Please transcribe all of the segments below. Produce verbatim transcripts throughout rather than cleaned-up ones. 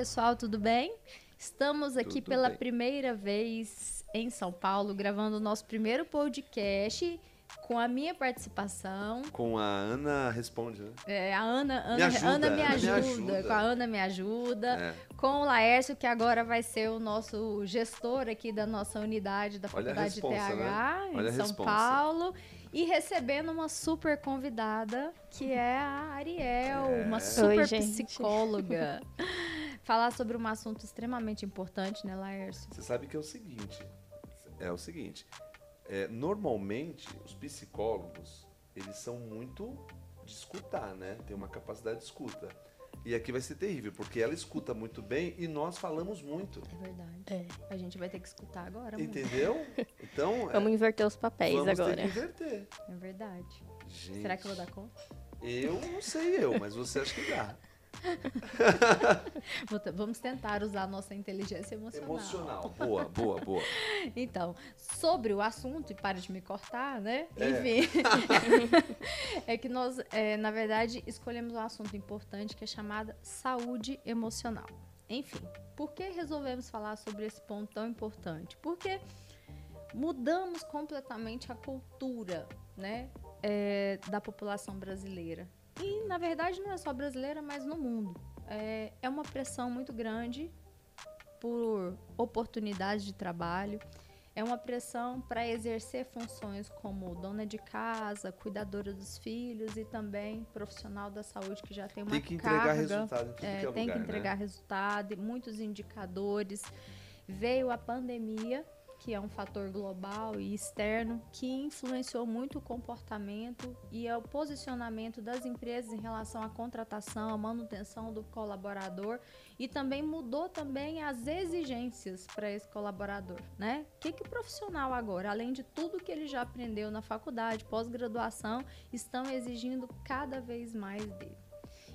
pessoal, tudo bem? Estamos aqui tudo pela bem. primeira vez em São Paulo, gravando o nosso primeiro podcast com a minha participação. Com a Ana Responde, né? É, a Ana, Ana, me ajuda, Ana, me, Ana ajuda, me ajuda. Com a Ana Me Ajuda. É. Com o Laércio, que agora vai ser o nosso gestor aqui da nossa unidade da Faculdade T H, né? Em São Paulo. E recebendo uma super convidada, que é a Ariel, é. uma super Oi, psicóloga. Falar sobre um assunto extremamente importante, né, Laércio? Você sabe que é o seguinte, é o seguinte... É, normalmente, os psicólogos, eles são muito de escutar, né? Tem uma capacidade de escuta. E aqui vai ser terrível, porque ela escuta muito bem e nós falamos muito. É verdade. É. A gente vai ter que escutar agora. Entendeu? Muito. Então, vamos é, inverter os papéis vamos agora. Vamos ter que inverter. É verdade. Gente, será que eu vou dar conta? Eu não sei eu, mas você acha que dá. Vamos tentar usar a nossa inteligência emocional. Emocional, boa, boa, boa. Então, sobre o assunto, e para de me cortar, né? É. Enfim, é que nós, é, na verdade, escolhemos um assunto importante que é chamado saúde emocional. Enfim, por que resolvemos falar sobre esse ponto tão importante? Porque mudamos completamente a cultura, né, é, da população brasileira. E, na verdade, não é só brasileira, mas no mundo. É, é uma pressão muito grande por oportunidades de trabalho. É uma pressão para exercer funções como dona de casa, cuidadora dos filhos e também profissional da saúde que já tem uma carga. Tem que entregar resultado em tudo que é lugar, tem que entregar resultado, muitos indicadores. Veio a pandemia, que é um fator global e externo, que influenciou muito o comportamento e é o posicionamento das empresas em relação à contratação, à manutenção do colaborador, e também mudou também as exigências para esse colaborador, né? O que, que o profissional agora, além de tudo que ele já aprendeu na faculdade, pós-graduação, estão exigindo cada vez mais dele.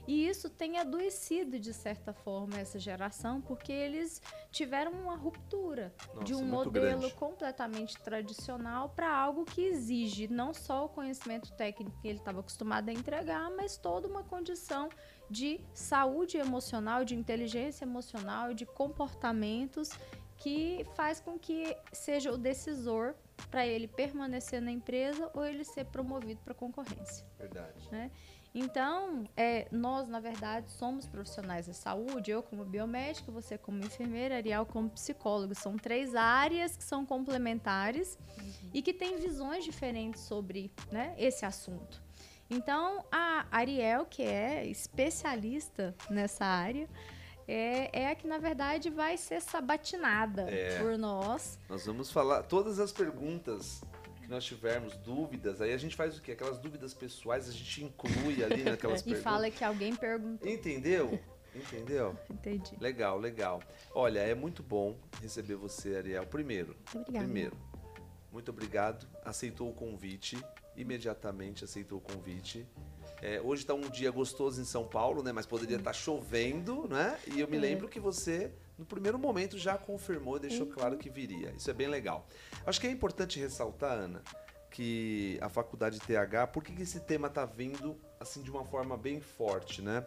E isso tem adoecido, de certa forma, essa geração, porque eles tiveram uma ruptura Nossa, de um modelo grande. completamente tradicional para algo que exige não só o conhecimento técnico que ele estava acostumado a entregar, mas toda uma condição de saúde emocional, de inteligência emocional, de comportamentos que faz com que seja o decisor para ele permanecer na empresa ou ele ser promovido para concorrência. Verdade. Né? Então, é, nós, na verdade, somos profissionais da saúde, eu como biomédica, você como enfermeira, Ariel como psicólogo. São três áreas que são complementares uhum. e que têm visões diferentes sobre, né, esse assunto. Então, a Ariel, que é especialista nessa área, é, é a que, na verdade, vai ser sabatinada é. por nós. Nós vamos falar todas as perguntas... nós tivermos dúvidas, aí a gente faz o quê? Aquelas dúvidas pessoais, a gente inclui ali naquelas e perguntas. E fala que alguém perguntou. Entendeu? Entendeu? Entendi. Legal, legal. Olha, é muito bom receber você, Ariel. Primeiro, Obrigada. primeiro, muito obrigado. Aceitou o convite, imediatamente aceitou o convite. É, hoje está um dia gostoso em São Paulo, né? Mas poderia estar tá chovendo, né? E eu me lembro que você... no primeiro momento já confirmou e deixou claro que viria. Isso é bem legal. Acho que é importante ressaltar, Ana, que a Faculdade T H... por que que esse tema está vindo assim, de uma forma bem forte, né?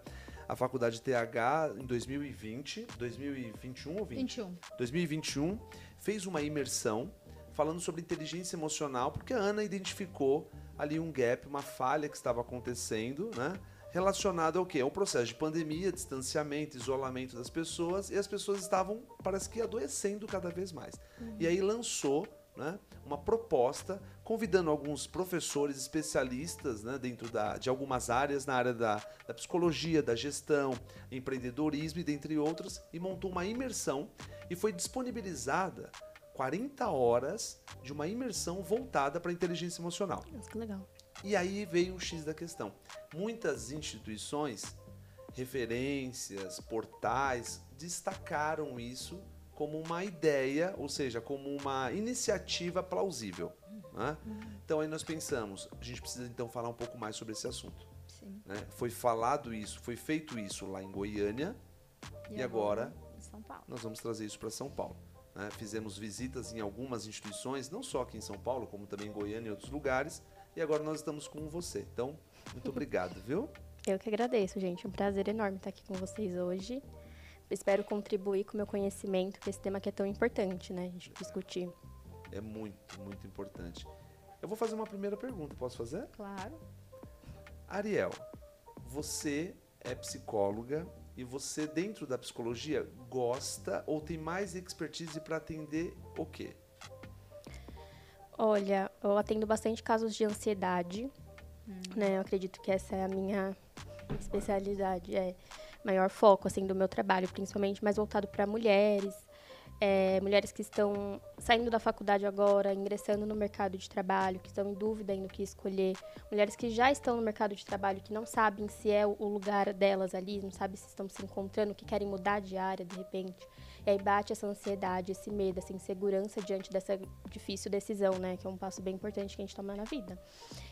A Faculdade T H, em dois mil e vinte... dois mil e vinte e um ou vinte? vinte e um. dois mil e vinte e um, fez uma imersão falando sobre inteligência emocional, porque a Ana identificou ali um gap, uma falha que estava acontecendo, né? Relacionado ao quê? Ao processo de pandemia, distanciamento, isolamento das pessoas, e as pessoas estavam, parece que, adoecendo cada vez mais. Uhum. E aí lançou, né, uma proposta, convidando alguns professores especialistas, né, dentro da, de algumas áreas, na área da, da psicologia, da gestão, empreendedorismo, e dentre outras, e montou uma imersão, e foi disponibilizada quarenta horas de uma imersão voltada para a inteligência emocional. Nossa, que legal. E aí veio o X da questão. Muitas instituições, referências, portais, destacaram isso como uma ideia, ou seja, como uma iniciativa plausível. Né? Então aí nós pensamos, a gente precisa então falar um pouco mais sobre esse assunto. Sim. Né? Foi falado isso, foi feito isso lá em Goiânia e, e agora, agora em São Paulo. Nós vamos trazer isso para São Paulo. Né? Fizemos visitas em algumas instituições, não só aqui em São Paulo, como também em Goiânia e outros lugares. E agora nós estamos com você. Então, muito obrigado, viu? Eu que agradeço, gente. Um prazer enorme estar aqui com vocês hoje. espero contribuir com o meu conhecimento com esse tema que é tão importante, né? De discutir. É muito, muito importante. Eu vou fazer uma primeira pergunta, posso fazer? Claro. Ariel, você é psicóloga e você, dentro da psicologia, gosta ou tem mais expertise para atender o quê? Olha, eu atendo bastante casos de ansiedade, hum. né? Eu acredito que essa é a minha especialidade, é maior foco, assim, do meu trabalho, principalmente mais voltado para mulheres, é, mulheres que estão saindo da faculdade agora, ingressando no mercado de trabalho, que estão em dúvida ainda o que escolher, mulheres que já estão no mercado de trabalho, que não sabem se é o lugar delas ali, não sabem se estão se encontrando, que querem mudar de área, de repente. E aí bate essa ansiedade, esse medo, essa insegurança diante dessa difícil decisão, né? Que é um passo bem importante que a gente toma na vida.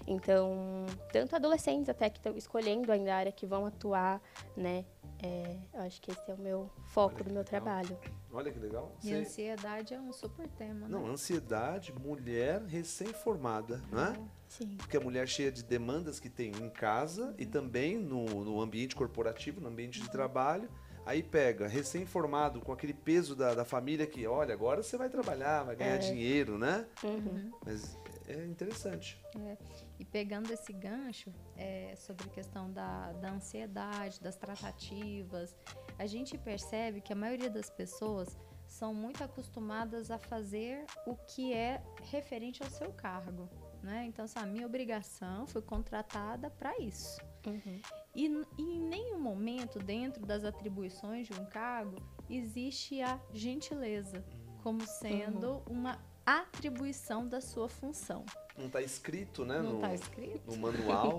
Então, tanto adolescentes até que estão escolhendo ainda a área que vão atuar, né? É, eu acho que esse é o meu foco do meu trabalho. Olha que legal. E Você... ansiedade é um super tema, Não, né? ansiedade, mulher recém-formada, uhum. né? Sim. Porque a mulher é cheia de demandas que tem em casa uhum. e também no, no ambiente corporativo, no ambiente uhum. de trabalho. Aí pega, recém-formado, com aquele peso da, da família que, olha, agora você vai trabalhar, vai ganhar é. dinheiro, né? Uhum. Mas é interessante. É. E pegando esse gancho é, sobre a questão da, da ansiedade, das tratativas, a gente percebe que a maioria das pessoas são muito acostumadas a fazer o que é referente ao seu cargo, né? Então, essa minha obrigação foi contratada para isso. Uhum. E em nenhum momento, dentro das atribuições de um cargo, existe a gentileza como sendo uma atribuição da sua função. Não está escrito, né? Não está escrito. No manual.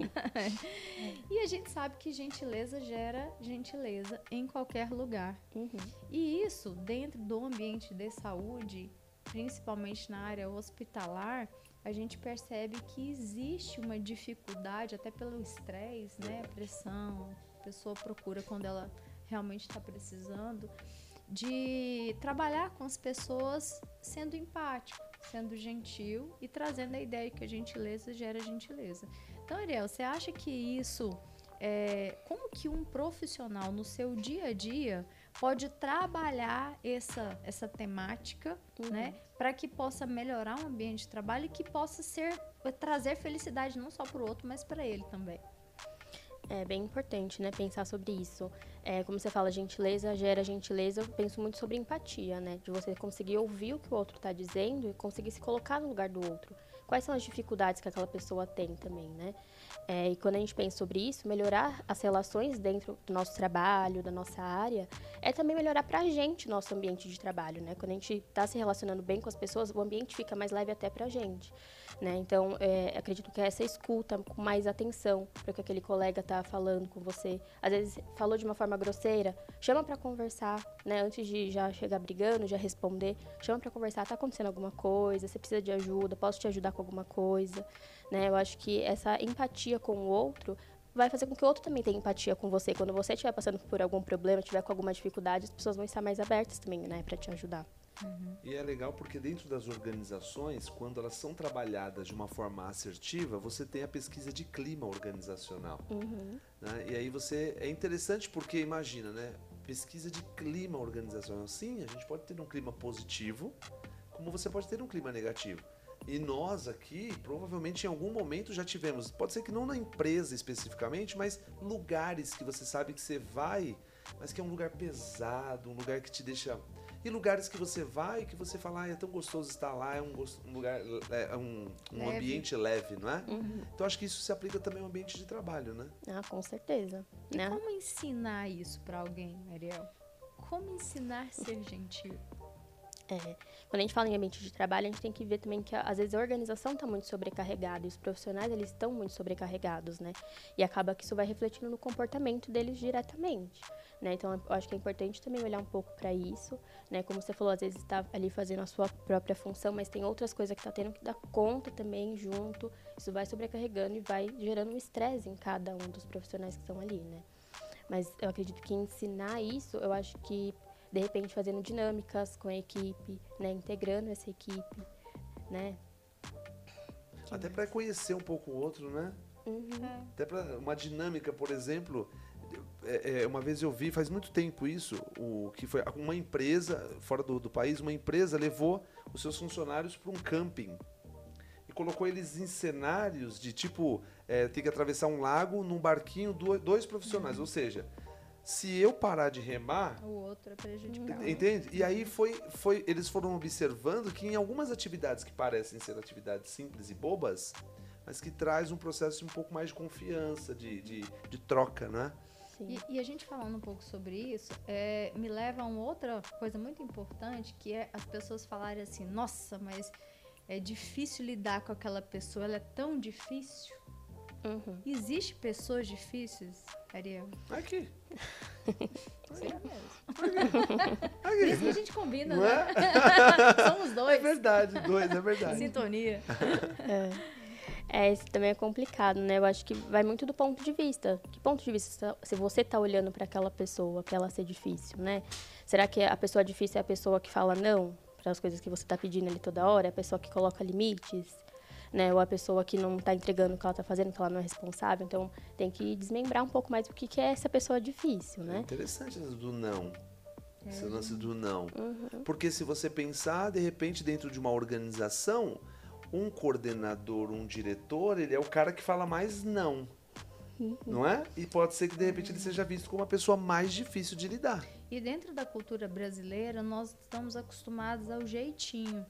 E a gente sabe que gentileza gera gentileza em qualquer lugar. Uhum. E isso, dentro do ambiente de saúde, principalmente na área hospitalar, a gente percebe que existe uma dificuldade, até pelo estresse, né, pressão, a pessoa procura quando ela realmente está precisando, de trabalhar com as pessoas sendo empático, sendo gentil e trazendo a ideia que a gentileza gera gentileza. Então, Ariel, você acha que isso, é, como que um profissional no seu dia a dia pode trabalhar essa, essa temática, uhum. né, para que possa melhorar o ambiente de trabalho e que possa ser, trazer felicidade não só para o outro, mas para ele também? É bem importante, né, pensar sobre isso. É, como você fala, gentileza gera gentileza, eu penso muito sobre empatia, né, de você conseguir ouvir o que o outro está dizendo e conseguir se colocar no lugar do outro. Quais são as dificuldades que aquela pessoa tem também, né? É, e quando a gente pensa sobre isso, melhorar as relações dentro do nosso trabalho, da nossa área, é também melhorar pra gente o nosso ambiente de trabalho, né? Quando a gente tá se relacionando bem com as pessoas, o ambiente fica mais leve até pra gente, né? Então, é, acredito que essa escuta com mais atenção para o que aquele colega tá falando com você. Às vezes, falou de uma forma grosseira, chama pra conversar, né? Antes de já chegar brigando, já responder, chama pra conversar, tá acontecendo alguma coisa, você precisa de ajuda, posso te ajudar com alguma coisa, né? Eu acho que essa empatia com o outro vai fazer com que o outro também tenha empatia com você. Quando você estiver passando por algum problema, estiver com alguma dificuldade, as pessoas vão estar mais abertas também, né, para te ajudar. Uhum. E é legal porque dentro das organizações, quando elas são trabalhadas de uma forma assertiva, você tem a pesquisa de clima organizacional. Uhum. Né? E aí você... É interessante porque, imagina, né? Pesquisa de clima organizacional. Sim, a gente pode ter um clima positivo, como você pode ter um clima negativo. E nós aqui, provavelmente em algum momento já tivemos, pode ser que não na empresa especificamente, mas lugares que você sabe que você vai, mas que é um lugar pesado, um lugar que te deixa... E lugares que você vai que você fala, ah, é tão gostoso estar lá, é um, gost... um lugar, é um, um leve. ambiente leve, não é? Uhum. Então acho que isso se aplica também ao ambiente de trabalho, né? Ah, com certeza. E né? como ensinar isso para alguém, Ariel? Como ensinar a ser gentil? É. Quando a gente fala em ambiente de trabalho, a gente tem que ver também que, às vezes, a organização está muito sobrecarregada e os profissionais, eles estão muito sobrecarregados, né? E acaba que isso vai refletindo no comportamento deles diretamente, né? Então, eu acho que é importante também olhar um pouco para isso, né? Como você falou, às vezes está ali fazendo a sua própria função, mas tem outras coisas que está tendo que dar conta também junto. Isso vai sobrecarregando e vai gerando um estresse em cada um dos profissionais que estão ali, né? Mas eu acredito que ensinar isso, eu acho que de repente fazendo dinâmicas com a equipe, né, integrando essa equipe, né? Que Até para conhecer um pouco o outro, né? Uhum. Até para uma dinâmica, por exemplo, É, uma vez eu vi, faz muito tempo isso, o, que foi uma empresa, fora do, do país, uma empresa levou os seus funcionários para um camping e colocou eles em cenários de tipo, é, tem que atravessar um lago num barquinho, do, dois profissionais, uhum. Ou seja, se eu parar de remar... O outro é prejudicado. Entende? E aí foi, foi, eles foram observando que em algumas atividades que parecem ser atividades simples e bobas, mas que traz um processo de um pouco mais de confiança, de, de, de troca, né? E, e a gente falando um pouco sobre isso, é, me leva a uma outra coisa muito importante, que é as pessoas falarem assim, nossa, mas é difícil lidar com aquela pessoa, ela é tão difícil. Uhum. Existe pessoas difíceis, Ariel? Aqui. Isso é mesmo. Por isso que a gente combina, não né? É? Somos dois. É verdade, dois, é verdade. Sintonia. É. É, isso também é complicado, né? Eu acho que vai muito do ponto de vista. Que ponto de vista se você tá olhando para aquela pessoa, para ela ser difícil, né? Será que a pessoa difícil é a pessoa que fala não para as coisas que você tá pedindo ali toda hora? É a pessoa que coloca limites, né? Ou a pessoa que não tá entregando o que ela tá fazendo, que ela não é responsável? Então, tem que desmembrar um pouco mais o que que é essa pessoa difícil, né? É interessante isso do não. É. Esse lance do não. Uhum. Porque se você pensar, de repente, dentro de uma organização... Um coordenador, um diretor, ele é o cara que fala mais não, uhum. Não é? E pode ser que, de repente, ele seja visto como a pessoa mais difícil de lidar. E dentro da cultura brasileira, nós estamos acostumados ao jeitinho.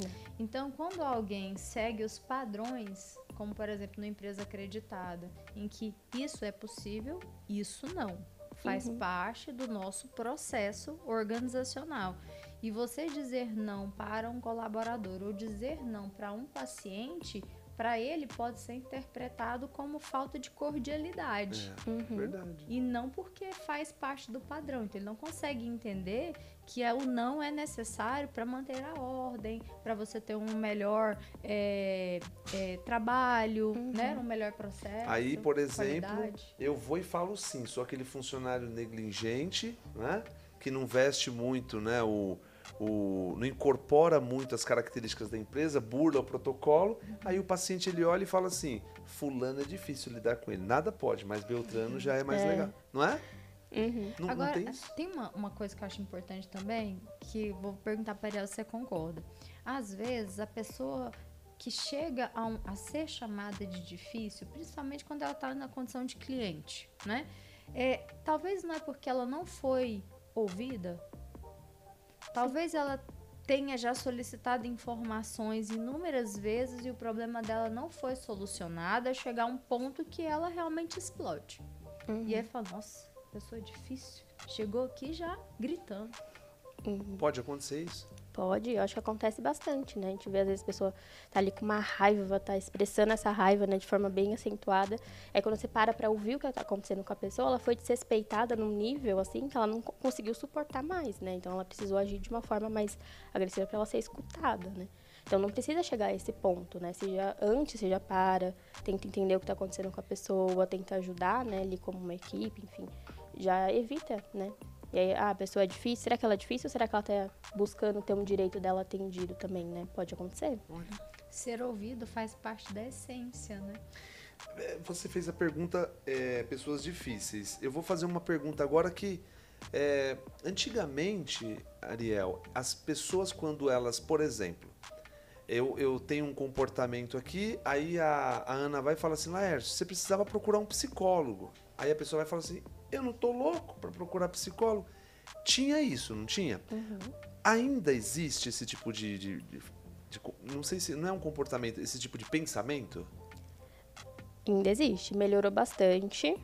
Uhum. Então, quando alguém segue os padrões, como, por exemplo, numa empresa acreditada, em que isso é possível, isso não. Faz uhum. parte do nosso processo organizacional. E você dizer não para um colaborador ou dizer não para um paciente, para ele pode ser interpretado como falta de cordialidade. É, uhum. Verdade. E não porque faz parte do padrão. Então ele não consegue entender que o não é necessário para manter a ordem, para você ter um melhor é, é, trabalho, uhum. né? Um melhor processo. Aí, por exemplo, qualidade. Eu vou e falo sim, sou aquele funcionário negligente, né? Que não veste muito, né? O, o, não incorpora muito as características da empresa, burla o protocolo, uhum. Aí o paciente ele olha e fala assim, fulano é difícil lidar com ele, nada pode, mas Beltrano já é mais é. legal, não é? Uhum. Não, agora, não tem isso? Tem uma, uma coisa que eu acho importante também, que vou perguntar para a Ariel se você concorda. Às vezes, a pessoa que chega a, um, a ser chamada de difícil, principalmente quando ela está na condição de cliente, né? É, talvez não é porque ela não foi ouvida, talvez ela tenha já solicitado informações inúmeras vezes e o problema dela não foi solucionado, é chegar a um ponto que ela realmente explode. Uhum. E aí fala, nossa, pessoa difícil, chegou aqui já gritando. Uhum. Pode acontecer isso? Pode, eu acho que acontece bastante, né? A gente vê às vezes a pessoa tá ali com uma raiva, tá expressando essa raiva, né, de forma bem acentuada. Aí quando você para pra ouvir o que tá acontecendo com a pessoa, ela foi desrespeitada num nível, assim, que ela não conseguiu suportar mais, né? Então ela precisou agir de uma forma mais agressiva pra ela ser escutada, né? Então não precisa chegar a esse ponto, né? Seja antes, seja para, tenta entender o que tá acontecendo com a pessoa, tenta ajudar, né, ali como uma equipe, enfim. Já evita, né? E aí, ah, a pessoa é difícil, será que ela é difícil ou será que ela está buscando ter um direito dela atendido também, né? Pode acontecer. Ser ouvido faz parte da essência, né? Você fez a pergunta, é, pessoas difíceis. Eu vou fazer uma pergunta agora que, é, antigamente, Ariel, as pessoas quando elas, por exemplo, eu, eu tenho um comportamento aqui, aí a, a Ana vai e fala assim, Laércio, você precisava procurar um psicólogo. Aí a pessoa vai falar assim, eu não tô louco para procurar psicólogo. Tinha isso, não tinha? Uhum. Ainda existe esse tipo de, de, de, de... Não sei se... Não é um comportamento, esse tipo de pensamento? Ainda existe. Melhorou bastante,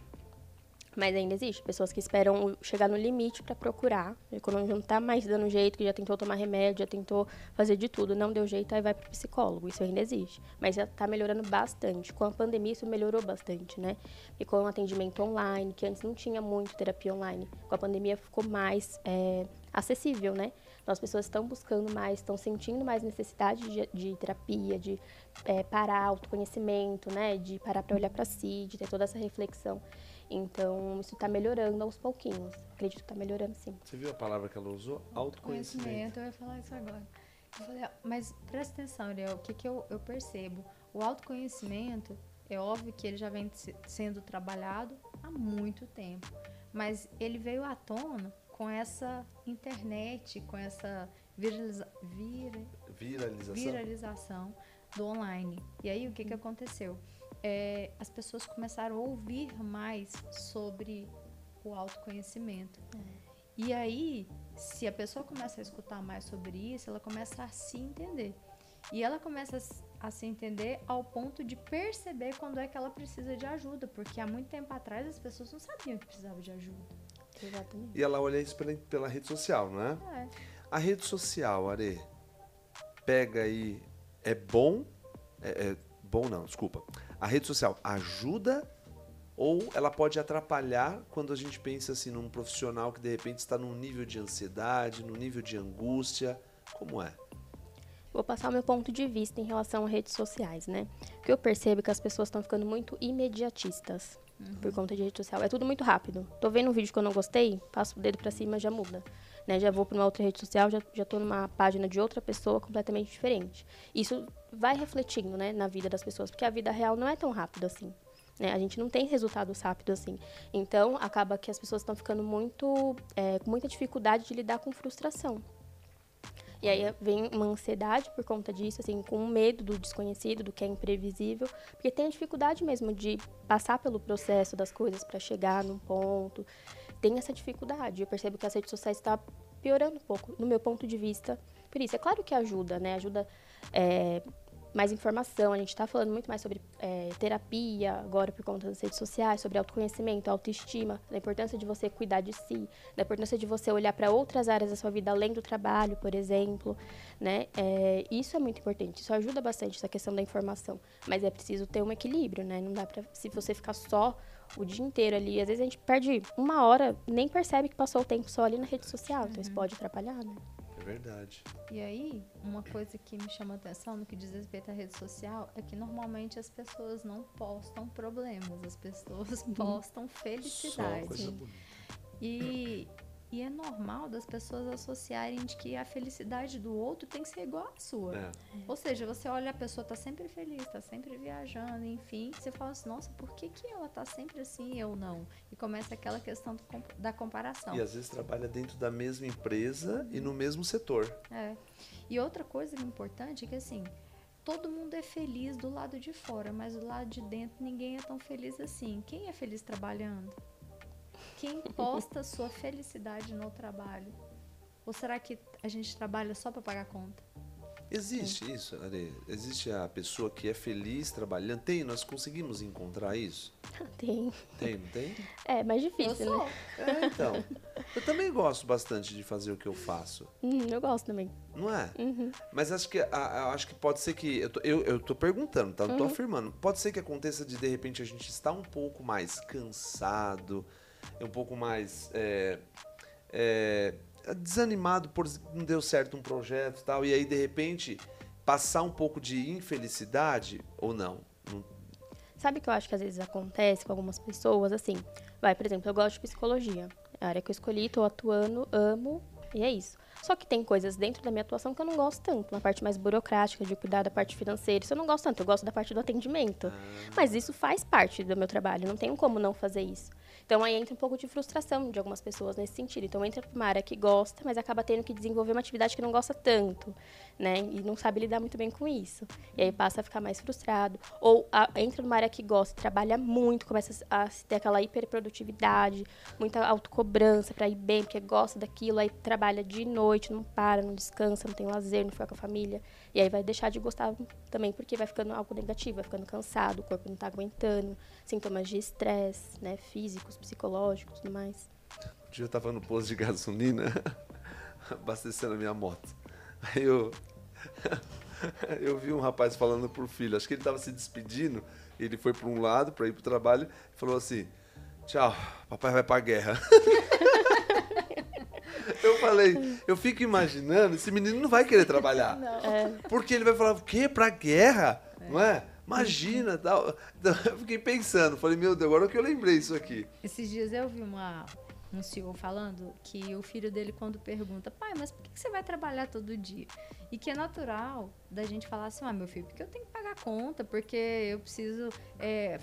mas ainda existe. Pessoas que esperam chegar no limite para procurar. Quando não tá mais dando jeito, que já tentou tomar remédio, já tentou fazer de tudo, não deu jeito, aí vai pro psicólogo. Isso ainda existe. Mas já tá melhorando bastante. Com a pandemia isso melhorou bastante, né? E com o atendimento online, que antes não tinha muito terapia online. Com a pandemia ficou mais é, acessível, né? Então as pessoas estão buscando mais, estão sentindo mais necessidade de, de terapia, de é, parar, autoconhecimento, né? De parar para olhar para si, de ter toda essa reflexão. Então, isso está melhorando aos pouquinhos. Acredito que está melhorando, sim. Você viu a palavra que ela usou? Autoconhecimento. Autoconhecimento. Eu ia falar isso agora. Eu falei, mas presta atenção, Ariel, o que, que eu, eu percebo? O autoconhecimento, é óbvio que ele já vem sendo trabalhado há muito tempo, mas ele veio à tona com essa internet, com essa viraliza, vira, viralização. viralização do online. E aí o que, que aconteceu? É, as pessoas começaram a ouvir mais sobre o autoconhecimento. É. E aí, se a pessoa começa a escutar mais sobre isso, ela começa a se entender. E ela começa a se entender ao ponto de perceber quando é que ela precisa de ajuda, porque há muito tempo atrás as pessoas não sabiam que precisavam de ajuda. Exatamente. E ela olha isso pela, pela rede social, né? É. A rede social, Are, pega aí, é bom, é, é bom não, desculpa. A rede social ajuda ou ela pode atrapalhar quando a gente pensa assim num profissional que de repente está num nível de ansiedade, num nível de angústia, como é? Vou passar o meu ponto de vista em relação a redes sociais, né? Porque eu percebo que as pessoas estão ficando muito imediatistas. Uhum. Por conta de rede social. É tudo muito rápido. Tô vendo um vídeo que eu não gostei, passo o dedo pra cima, já muda. Né? Já vou pra uma outra rede social, já, já tô numa página de outra pessoa completamente diferente. Isso vai refletindo, né, na vida das pessoas, porque a vida real não é tão rápida assim. Né? A gente não tem resultados rápidos assim. Então, acaba que as pessoas estão ficando muito, é, com muita dificuldade de lidar com frustração. E aí vem uma ansiedade por conta disso, assim, com um medo do desconhecido, do que é imprevisível, porque tem a dificuldade mesmo de passar pelo processo das coisas para chegar num ponto. Tem essa dificuldade. Eu percebo que as redes sociais está piorando um pouco, no meu ponto de vista. Por isso, é claro que ajuda, né? Ajuda é, mais informação. A gente está falando muito mais sobre é, terapia agora por conta das redes sociais, sobre autoconhecimento, autoestima, da importância de você cuidar de si, da importância de você olhar para outras áreas da sua vida além do trabalho, por exemplo, né? É, isso é muito importante, isso ajuda bastante, essa questão da informação, mas é preciso ter um equilíbrio, né? Não dá para, se você ficar só o dia inteiro ali, às vezes a gente perde uma hora, nem percebe que passou o tempo só ali na rede social, uhum. Então isso pode atrapalhar, né? Verdade. E aí, uma coisa que me chama a atenção no que diz respeito à rede social é que normalmente as pessoas não postam problemas, as pessoas postam felicidade. E, e é normal das pessoas associarem de que a felicidade do outro tem que ser igual à sua. É. Ou seja, você olha, a pessoa tá sempre feliz, tá sempre viajando, enfim, você fala assim, nossa, por que que ela tá sempre assim e eu não? E começa aquela questão do, da comparação. E às vezes trabalha dentro da mesma empresa e no mesmo setor. É. E outra coisa importante é que assim, todo mundo é feliz do lado de fora, mas do lado de dentro ninguém é tão feliz assim. Quem é feliz trabalhando? Quem posta sua felicidade no trabalho? Ou será que a gente trabalha só para pagar conta? Existe Sim. isso, Are. Existe a pessoa que é feliz trabalhando. Tem, nós conseguimos encontrar isso? Tem. Tem, não tem? É, mais difícil, eu né? Sou. É, então. Eu também gosto bastante de fazer o que eu faço. Hum, eu gosto também. Não é? Uhum. Mas acho que, a, acho que pode ser que... Eu tô, eu, eu tô perguntando, tá? Não uhum. tô afirmando. Pode ser que aconteça de, de repente, a gente estar um pouco mais cansado, um pouco mais é, é, desanimado por não deu certo um projeto e tal, e aí de repente passar um pouco de infelicidade ou não? Não. Sabe que eu acho que às vezes acontece com algumas pessoas, assim, vai, por exemplo, eu gosto de psicologia, a área que eu escolhi, tô atuando, amo, e é isso. Só que tem coisas dentro da minha atuação que eu não gosto tanto, na parte mais burocrática, de cuidar da parte financeira, isso eu não gosto tanto, eu gosto da parte do atendimento. Ah. Mas isso faz parte do meu trabalho, não tenho como não fazer isso. Então aí entra um pouco de frustração de algumas pessoas nesse sentido. Então entra para uma área que gosta, mas acaba tendo que desenvolver uma atividade que não gosta tanto, né? E não sabe lidar muito bem com isso. E aí passa a ficar mais frustrado. Ou a, entra numa área que gosta, trabalha muito, começa a ter aquela hiperprodutividade, muita autocobrança para ir bem, porque gosta daquilo, aí trabalha de novo, não para, não descansa, não tem lazer, não fica com a família. E aí vai deixar de gostar também, porque vai ficando algo negativo, vai ficando cansado, o corpo não tá aguentando, sintomas de estresse, né, físicos, psicológicos, tudo mais. Um dia eu tava no posto de gasolina, abastecendo a minha moto. Aí eu, eu vi um rapaz falando pro filho, acho que ele tava se despedindo, ele foi pra um lado, pra ir pro trabalho, e falou assim, tchau, papai vai pra guerra. Eu falei, eu fico imaginando, esse menino não vai querer trabalhar. Não. É. Porque ele vai falar, o quê? Pra guerra? É. Não é? Imagina, tal. Então, eu fiquei pensando, falei, meu Deus, agora é que eu lembrei isso aqui. Esses dias eu vi uma, um senhor falando que o filho dele, quando pergunta, pai, mas por que você vai trabalhar todo dia? E que é natural da gente falar assim, ah, meu filho, porque eu tenho que pagar conta, porque eu preciso... É,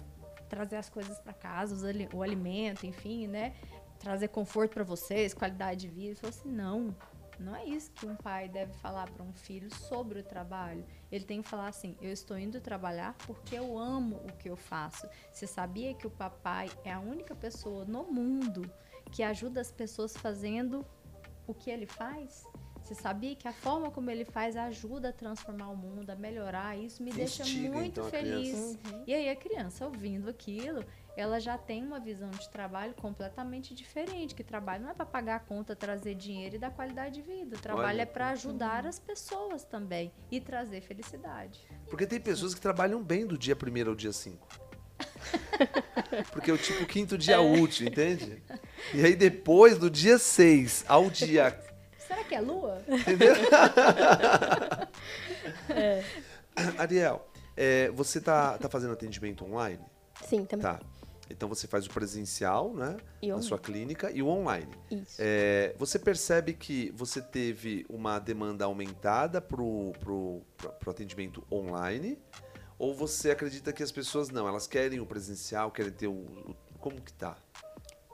trazer as coisas para casa, o alimento, enfim, né? Trazer conforto para vocês, qualidade de vida. Eu falo assim, não, não é isso que um pai deve falar para um filho sobre o trabalho. Ele tem que falar assim, eu estou indo trabalhar porque eu amo o que eu faço. Você sabia que o papai é a única pessoa no mundo que ajuda as pessoas fazendo o que ele faz? Você sabia que a forma como ele faz ajuda a transformar o mundo, a melhorar? Isso me deixa muito feliz. Uhum. E aí a criança, ouvindo aquilo, ela já tem uma visão de trabalho completamente diferente, que trabalho não é para pagar a conta, trazer dinheiro e dar qualidade de vida. O trabalho Olha, é para ajudar uhum. as pessoas também e trazer felicidade. Porque tem pessoas que trabalham bem do dia primeiro ao dia cinco. Porque é o tipo quinto dia útil, entende? E aí depois do dia seis ao dia... Será que é lua? Entendeu? é. Ariel, é, você tá, tá fazendo atendimento online? Sim, também. Tá. Então você faz o presencial, né? E na sua clínica e o online. Isso. É, você percebe que você teve uma demanda aumentada pro, pro, pro, pro atendimento online? Ou você acredita que as pessoas não, elas querem o presencial, querem ter o... o como que tá?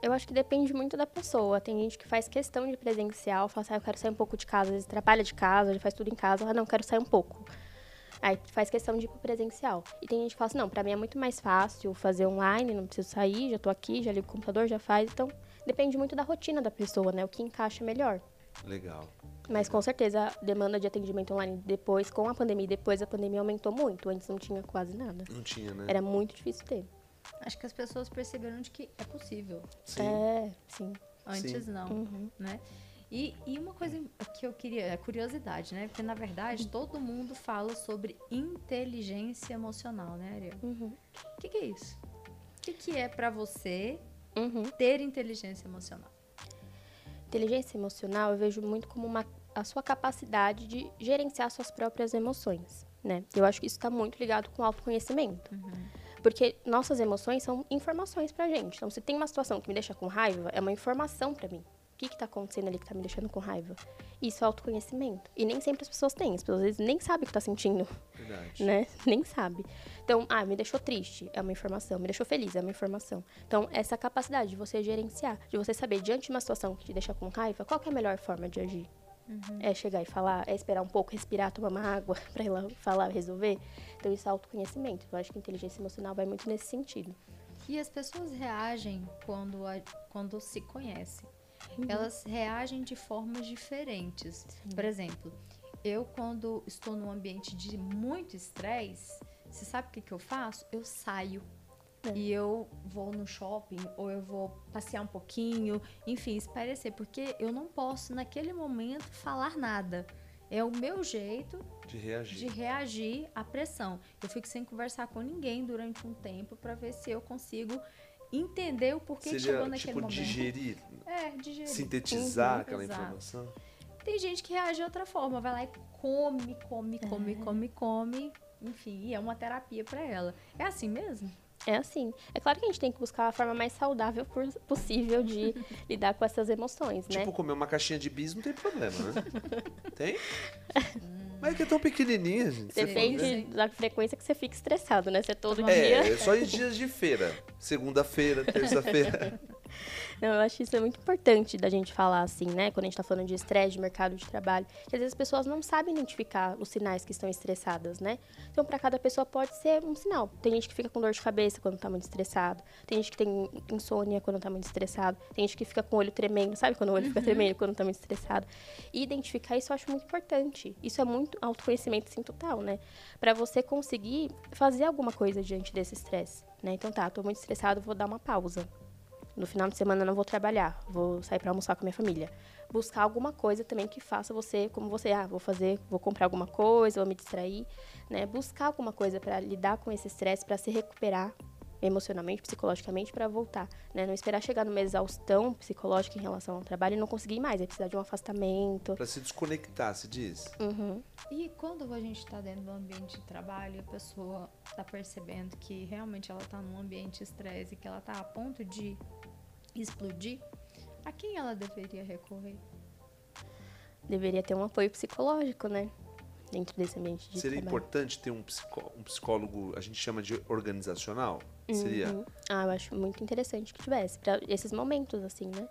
Eu acho que depende muito da pessoa. Tem gente que faz questão de presencial, fala assim, ah, eu quero sair um pouco de casa, às vezes atrapalha de casa, ele faz tudo em casa, ah, não, quero sair um pouco. Aí faz questão de ir pro presencial. E tem gente que fala assim, não, pra mim é muito mais fácil fazer online, não preciso sair, já tô aqui, já ligo o computador, já faz. Então, depende muito da rotina da pessoa, né, o que encaixa melhor. Legal. Mas com certeza a demanda de atendimento online depois, com a pandemia, depois a pandemia aumentou muito, antes não tinha quase nada. Não tinha, né? Era muito difícil ter. Acho que as pessoas perceberam de que é possível. Sim. É, sim. Antes sim. não, uhum. né? E, e uma coisa que eu queria, é curiosidade, né? Porque, na verdade, todo mundo fala sobre inteligência emocional, né, Ariel? O uhum. que, que é isso? O que, que é pra você uhum. ter inteligência emocional? Inteligência emocional eu vejo muito como uma, a sua capacidade de gerenciar suas próprias emoções, né? Eu acho que isso tá muito ligado com o autoconhecimento. Uhum. Porque nossas emoções são informações pra gente. Então, se tem uma situação que me deixa com raiva, é uma informação pra mim. O que que tá acontecendo ali que tá me deixando com raiva? Isso é autoconhecimento. E nem sempre as pessoas têm. As pessoas, às vezes, nem sabem o que tá sentindo. Verdade. Né? Nem sabe. Então, ah, me deixou triste, é uma informação. Me deixou feliz, é uma informação. Então, essa capacidade de você gerenciar, de você saber, diante de uma situação que te deixa com raiva, qual que é a melhor forma de agir? Uhum. É chegar e falar, é esperar um pouco, respirar, tomar uma água para ela falar, resolver. Então, isso é autoconhecimento. Eu acho que a inteligência emocional vai muito nesse sentido. E as pessoas reagem quando, a, quando se conhecem. Uhum. Elas reagem de formas diferentes. Sim. Por exemplo, eu quando estou num ambiente de muito estresse, você sabe o que, que eu faço? Eu saio. É. E eu vou no shopping, ou eu vou passear um pouquinho, enfim, espairecer, porque eu não posso, naquele momento, falar nada. É o meu jeito de reagir, de reagir à pressão. Eu fico sem conversar com ninguém durante um tempo para ver se eu consigo entender o porquê que chegou naquele tipo, momento. Digerir, é, digerir. Sintetizar uhum, aquela exato. Informação. Tem gente que reage de outra forma, vai lá e come, come, come, é. come, come, enfim, é uma terapia para ela. É assim mesmo? É assim. É claro que a gente tem que buscar a forma mais saudável possível de lidar com essas emoções, tipo, né? Tipo, comer uma caixinha de bis não tem problema, né? Tem? Mas é que é tão pequenininha, gente. Depende da frequência que você fica estressado, né? Você é todo dia... É, só em dias de feira. Segunda-feira, terça-feira. Não, eu acho que isso é muito importante da gente falar assim, né? Quando a gente tá falando de estresse, de mercado de trabalho. Que às vezes as pessoas não sabem identificar os sinais que estão estressadas, né? Então, pra cada pessoa pode ser um sinal. Tem gente que fica com dor de cabeça quando tá muito estressado. Tem gente que tem insônia quando tá muito estressado. Tem gente que fica com o olho tremendo. Sabe quando o olho fica tremendo quando tá muito estressado? E identificar isso eu acho muito importante. Isso é muito autoconhecimento, sim, total, né? Pra você conseguir fazer alguma coisa diante desse estresse, né? Então tá, tô muito estressado, vou dar uma pausa. No final de semana eu não vou trabalhar, vou sair para almoçar com a minha família. Buscar alguma coisa também que faça você, como você, ah, vou fazer, vou comprar alguma coisa, vou me distrair, né? Buscar alguma coisa para lidar com esse estresse, para se recuperar emocionalmente, psicologicamente, para voltar, né? Não esperar chegar numa exaustão psicológica em relação ao trabalho e não conseguir mais, é precisar de um afastamento. Para se desconectar, se diz. Uhum. E quando a gente está dentro do ambiente de trabalho e a pessoa está percebendo que realmente ela está num ambiente de estresse e que ela está a ponto de explodir, a quem ela deveria recorrer? Deveria ter um apoio psicológico, né? dentro desse ambiente de Seria trabalho. importante ter um, psicó um psicólogo, a gente chama de organizacional? Uhum. Seria? Ah, eu acho muito interessante que tivesse, para esses momentos, assim, né?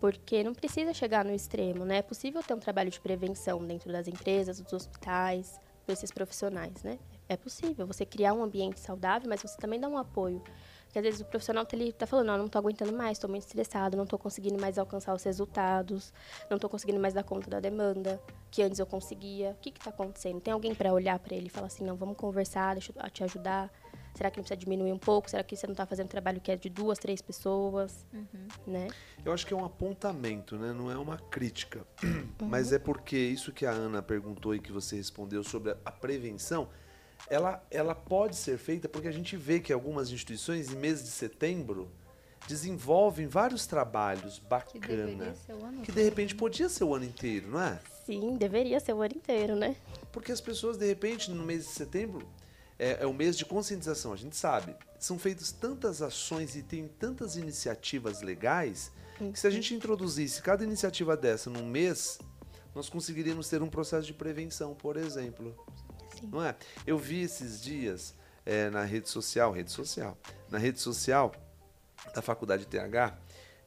Porque não precisa chegar no extremo, né? É possível ter um trabalho de prevenção dentro das empresas, dos hospitais, desses profissionais, né? É possível você criar um ambiente saudável, mas você também dá um apoio. Porque às vezes o profissional está falando, oh, não estou aguentando mais, estou muito estressado, não estou conseguindo mais alcançar os resultados, não estou conseguindo mais dar conta da demanda, que antes eu conseguia. O que está acontecendo? Tem alguém para olhar para ele e falar assim, não, vamos conversar, deixa eu te ajudar. Será que não precisa diminuir um pouco? Será que você não está fazendo trabalho que é de duas, três pessoas? Uhum. Né? Eu acho que é um apontamento, né? Não é uma crítica. Uhum. Mas é porque isso que a Ana perguntou e que você respondeu sobre a prevenção, ela, ela pode ser feita porque a gente vê que algumas instituições, em mês de setembro, desenvolvem vários trabalhos bacanas. Que, que de repente podia ser o ano inteiro, não é? Sim, deveria ser o ano inteiro, né? Porque as pessoas, de repente, no mês de setembro, é, é um mês de conscientização, a gente sabe. São feitas tantas ações e tem tantas iniciativas legais que se a gente introduzisse cada iniciativa dessa num mês, nós conseguiríamos ter um processo de prevenção, por exemplo. Sim. Não é? Eu vi esses dias é, na rede social, rede social, na rede social da Faculdade T H,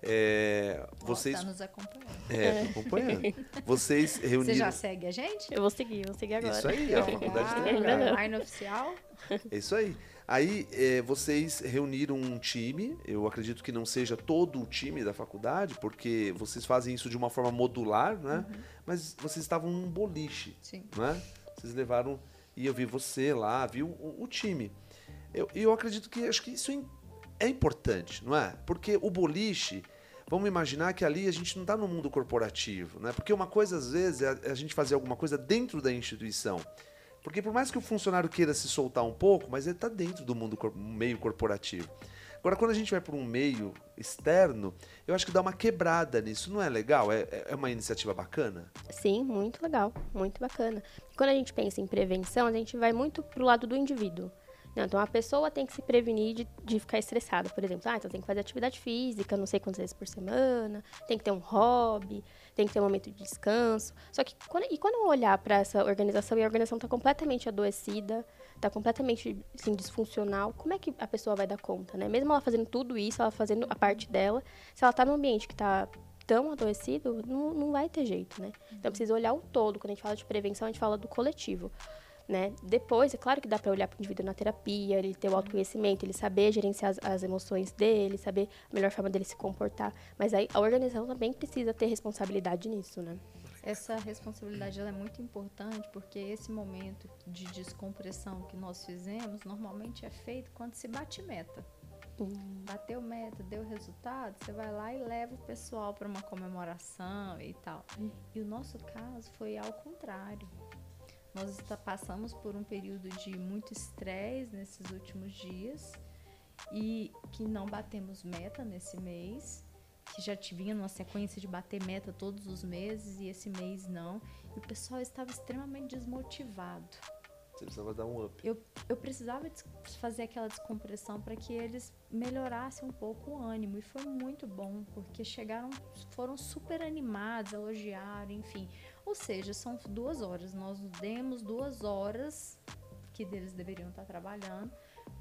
é, vocês... Está nos acompanhando. É, estou acompanhando. Vocês reuniram... Você já segue a gente? Eu vou seguir, vou seguir agora. Isso aí, é a Faculdade T H. Ainda não. Oficial. É isso aí. Aí, é, vocês reuniram um time, eu acredito que não seja todo o time da faculdade, porque vocês fazem isso de uma forma modular, né? Uhum. Mas vocês estavam num boliche, sim, né? Vocês levaram... E eu vi você lá, vi o, o time. E eu, eu acredito que... Acho que isso é É importante, não é? Porque o boliche, vamos imaginar que ali a gente não está no mundo corporativo, né? Porque uma coisa, às vezes, é a gente fazer alguma coisa dentro da instituição. Porque por mais que o funcionário queira se soltar um pouco, mas ele está dentro do mundo meio corporativo. Agora, quando a gente vai para um meio externo, eu acho que dá uma quebrada nisso. Não é legal? É, é uma iniciativa bacana? Sim, muito legal, muito bacana. Quando a gente pensa em prevenção, a gente vai muito para o lado do indivíduo. Não, então, a pessoa tem que se prevenir de, de ficar estressada, por exemplo. Ah, então tem que fazer atividade física, não sei quantas vezes por semana, tem que ter um hobby, tem que ter um momento de descanso. Só que, quando, e quando eu olhar para essa organização, e a organização está completamente adoecida, está completamente, assim, disfuncional, como é que a pessoa vai dar conta, né? Mesmo ela fazendo tudo isso, ela fazendo a parte dela, se ela está num ambiente que está tão adoecido, não, não vai ter jeito, né? Então, precisa olhar o todo. Quando a gente fala de prevenção, a gente fala do coletivo. Né? Depois, é claro que dá para olhar para o indivíduo na terapia, ele ter o autoconhecimento, ele saber gerenciar as, as emoções dele, saber a melhor forma dele se comportar. Mas aí a organização também precisa ter responsabilidade nisso, né? Essa responsabilidade ela é muito importante porque esse momento de descompressão que nós fizemos normalmente é feito quando se bate meta. Hum. Bateu meta, deu resultado, você vai lá e leva o pessoal para uma comemoração e tal. Hum. E o nosso caso foi ao contrário. Nós passamos por um período de muito estresse nesses últimos dias e que não batemos meta nesse mês, que já vinha numa sequência de bater meta todos os meses e esse mês não. E o pessoal estava extremamente desmotivado. Você precisava dar um up. Eu, eu precisava fazer aquela descompressão para que eles melhorassem um pouco o ânimo e foi muito bom, porque chegaram, foram super animados, elogiaram, enfim... Ou seja, são duas horas, nós demos duas horas que eles deveriam estar trabalhando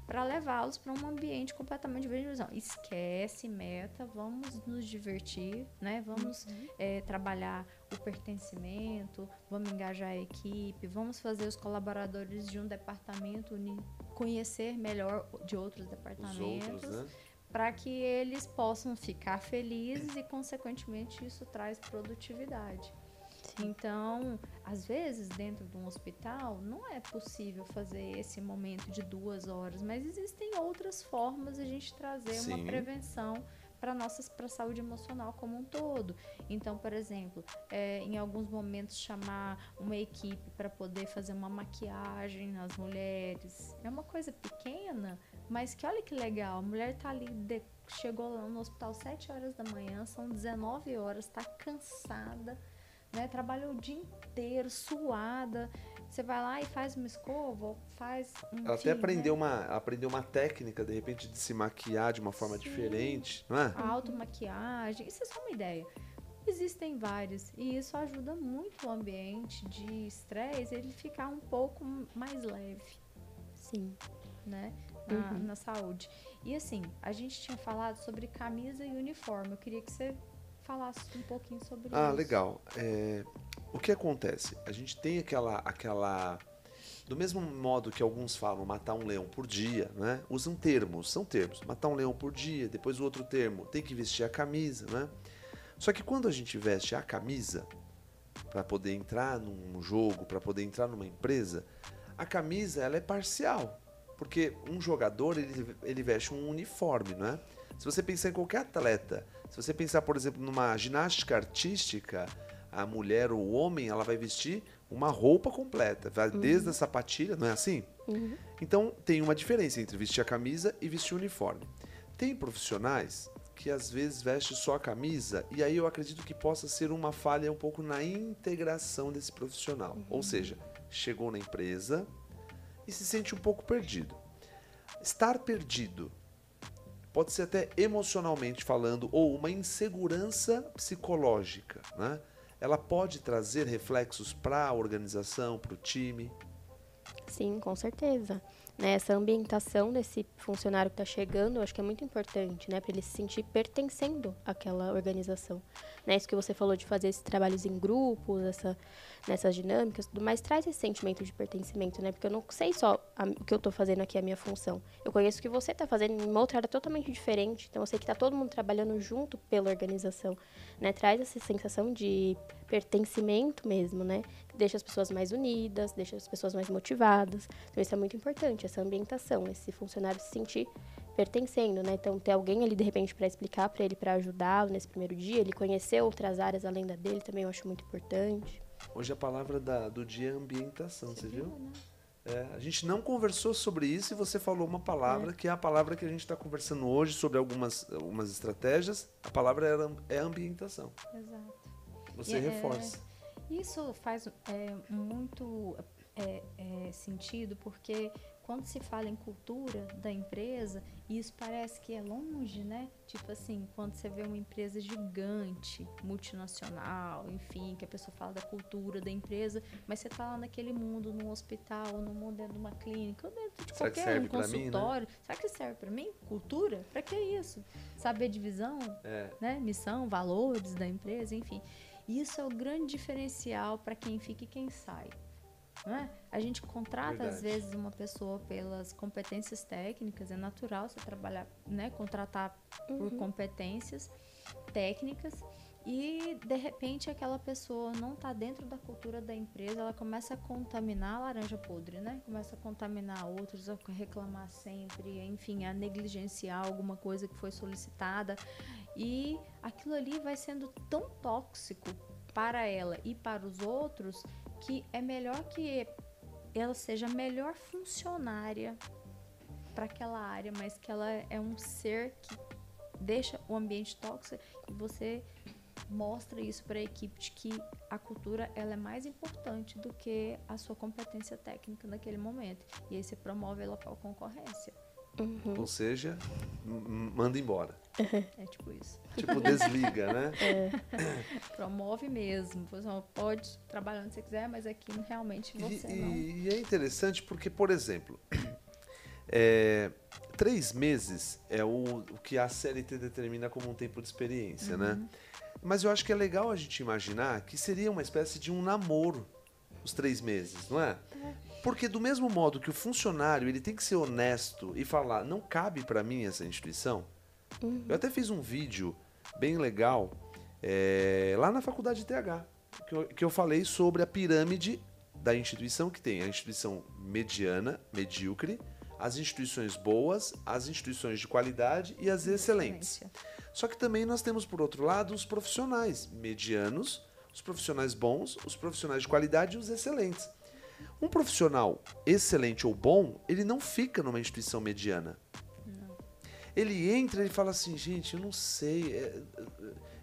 para levá-los para um ambiente completamente diferente. Esquece meta, vamos nos divertir, né? Vamos uhum. é, trabalhar o pertencimento, vamos engajar a equipe, vamos fazer os colaboradores de um departamento conhecer melhor de outros departamentos. Os outros, né? Para que eles possam ficar felizes e, consequentemente, isso traz produtividade. Então, às vezes, dentro de um hospital, não é possível fazer esse momento de duas horas, mas existem outras formas de a gente trazer Sim. uma prevenção para a saúde emocional como um todo. Então, por exemplo, é, em alguns momentos chamar uma equipe para poder fazer uma maquiagem nas mulheres. É uma coisa pequena, mas que olha que legal, a mulher tá ali, de, chegou lá no hospital sete horas da manhã, são dezenove horas, tá cansada. Né, trabalhou o dia inteiro, suada. Você vai lá e faz uma escova, faz um Ela até fio, aprendeu, né? uma, aprendeu uma técnica, de repente, de se maquiar de uma forma Sim. diferente, não é? A automaquiagem, isso é só uma ideia. Existem vários e isso ajuda muito o ambiente de estresse, ele ficar um pouco mais leve. Sim. Né? Na, uhum. na saúde. E assim, a gente tinha falado sobre camisa e uniforme. Eu queria que você falasse um pouquinho sobre ah, isso. Ah, legal. É, o que acontece? A gente tem aquela... aquela... Do mesmo modo que alguns falam matar um leão por dia, né? Usam termos, são termos. Matar um leão por dia, depois o outro termo. Tem que vestir a camisa, né? Só que quando a gente veste a camisa, para poder entrar num jogo, para poder entrar numa empresa, a camisa ela é parcial. Porque um jogador, ele, ele veste um uniforme, não é? Se você pensar em qualquer atleta, se você pensar, por exemplo, numa ginástica artística, a mulher ou o homem, ela vai vestir uma roupa completa, vai uhum. desde a sapatilha, não é assim? Uhum. Então, tem uma diferença entre vestir a camisa e vestir o uniforme. Tem profissionais que às vezes vestem só a camisa, e aí eu acredito que possa ser uma falha um pouco na integração desse profissional. Uhum. Ou seja, chegou na empresa e se sente um pouco perdido. Estar perdido pode ser até emocionalmente falando, ou uma insegurança psicológica, né? Ela pode trazer reflexos para a organização, para o time? Sim, com certeza. Né, essa ambientação desse funcionário que está chegando, eu acho que é muito importante, né, para ele se sentir pertencendo àquela organização. Né, isso que você falou de fazer esses trabalhos em grupos, essa, nessas dinâmicas, tudo mais, traz esse sentimento de pertencimento, né, porque eu não sei só a, o que eu estou fazendo aqui, a minha função. Eu conheço o que você está fazendo em uma outra área totalmente diferente, então eu sei que está todo mundo trabalhando junto pela organização. Né, traz essa sensação de pertencimento mesmo, né, deixa as pessoas mais unidas, deixa as pessoas mais motivadas. Então isso é muito importante. Essa ambientação, esse funcionário se sentir pertencendo, né? Então, ter alguém ali, de repente, para explicar para ele, para ajudá-lo nesse primeiro dia, ele conhecer outras áreas além da dele, também eu acho muito importante. Hoje a palavra da, do dia é ambientação, você, você viu? viu? Né? É, a gente não conversou sobre isso e você falou uma palavra, é. que é a palavra que a gente está conversando hoje sobre algumas, algumas estratégias, a palavra era, é ambientação. Exato. Você e reforça. É, isso faz é, muito é, é, sentido, porque... Quando se fala em cultura da empresa, isso parece que é longe, né? Tipo assim, quando você vê uma empresa gigante, multinacional, enfim, que a pessoa fala da cultura da empresa, mas você tá lá naquele mundo, num hospital, num mundo dentro de uma clínica, ou dentro de qualquer um consultório. Mim, né? Será que serve para mim? Cultura? Para que isso? Saber divisão, é. né? Missão, valores da empresa, enfim. Isso é o grande diferencial para quem fica e quem sai. Não é? A gente contrata, Verdade. às vezes, uma pessoa pelas competências técnicas, é natural você trabalhar, né, contratar uhum. por competências técnicas e, de repente, aquela pessoa não está dentro da cultura da empresa, ela começa a contaminar a laranja podre, né? Começa a contaminar outros, a reclamar sempre, enfim, a negligenciar alguma coisa que foi solicitada e aquilo ali vai sendo tão tóxico para ela e para os outros que é melhor que ela seja a melhor funcionária para aquela área, mas que ela é um ser que deixa o ambiente tóxico e você mostra isso para a equipe de que a cultura ela é mais importante do que a sua competência técnica naquele momento. E aí você promove ela para a concorrência. Uhum. Ou seja, manda embora. É tipo isso. Tipo, desliga, né? É. Promove mesmo. Você pode trabalhar onde você quiser, mas aqui realmente você e, não. E é interessante porque, por exemplo, é, três meses é o, o que a C L T determina como um tempo de experiência, uhum. né? Mas eu acho que é legal a gente imaginar que seria uma espécie de um namoro, os três meses, não é? É. Porque do mesmo modo que o funcionário ele tem que ser honesto e falar, não cabe para mim essa instituição. Uhum. Eu até fiz um vídeo bem legal é, lá na Faculdade T H, que eu, que eu falei sobre a pirâmide da instituição que tem. A instituição mediana, medíocre, as instituições boas, as instituições de qualidade e as excelentes. Só que também nós temos, por outro lado, os profissionais medianos, os profissionais bons, os profissionais de qualidade e os excelentes. Um profissional excelente ou bom, ele não fica numa instituição mediana. Não. Ele entra e fala assim, gente, eu não sei, é,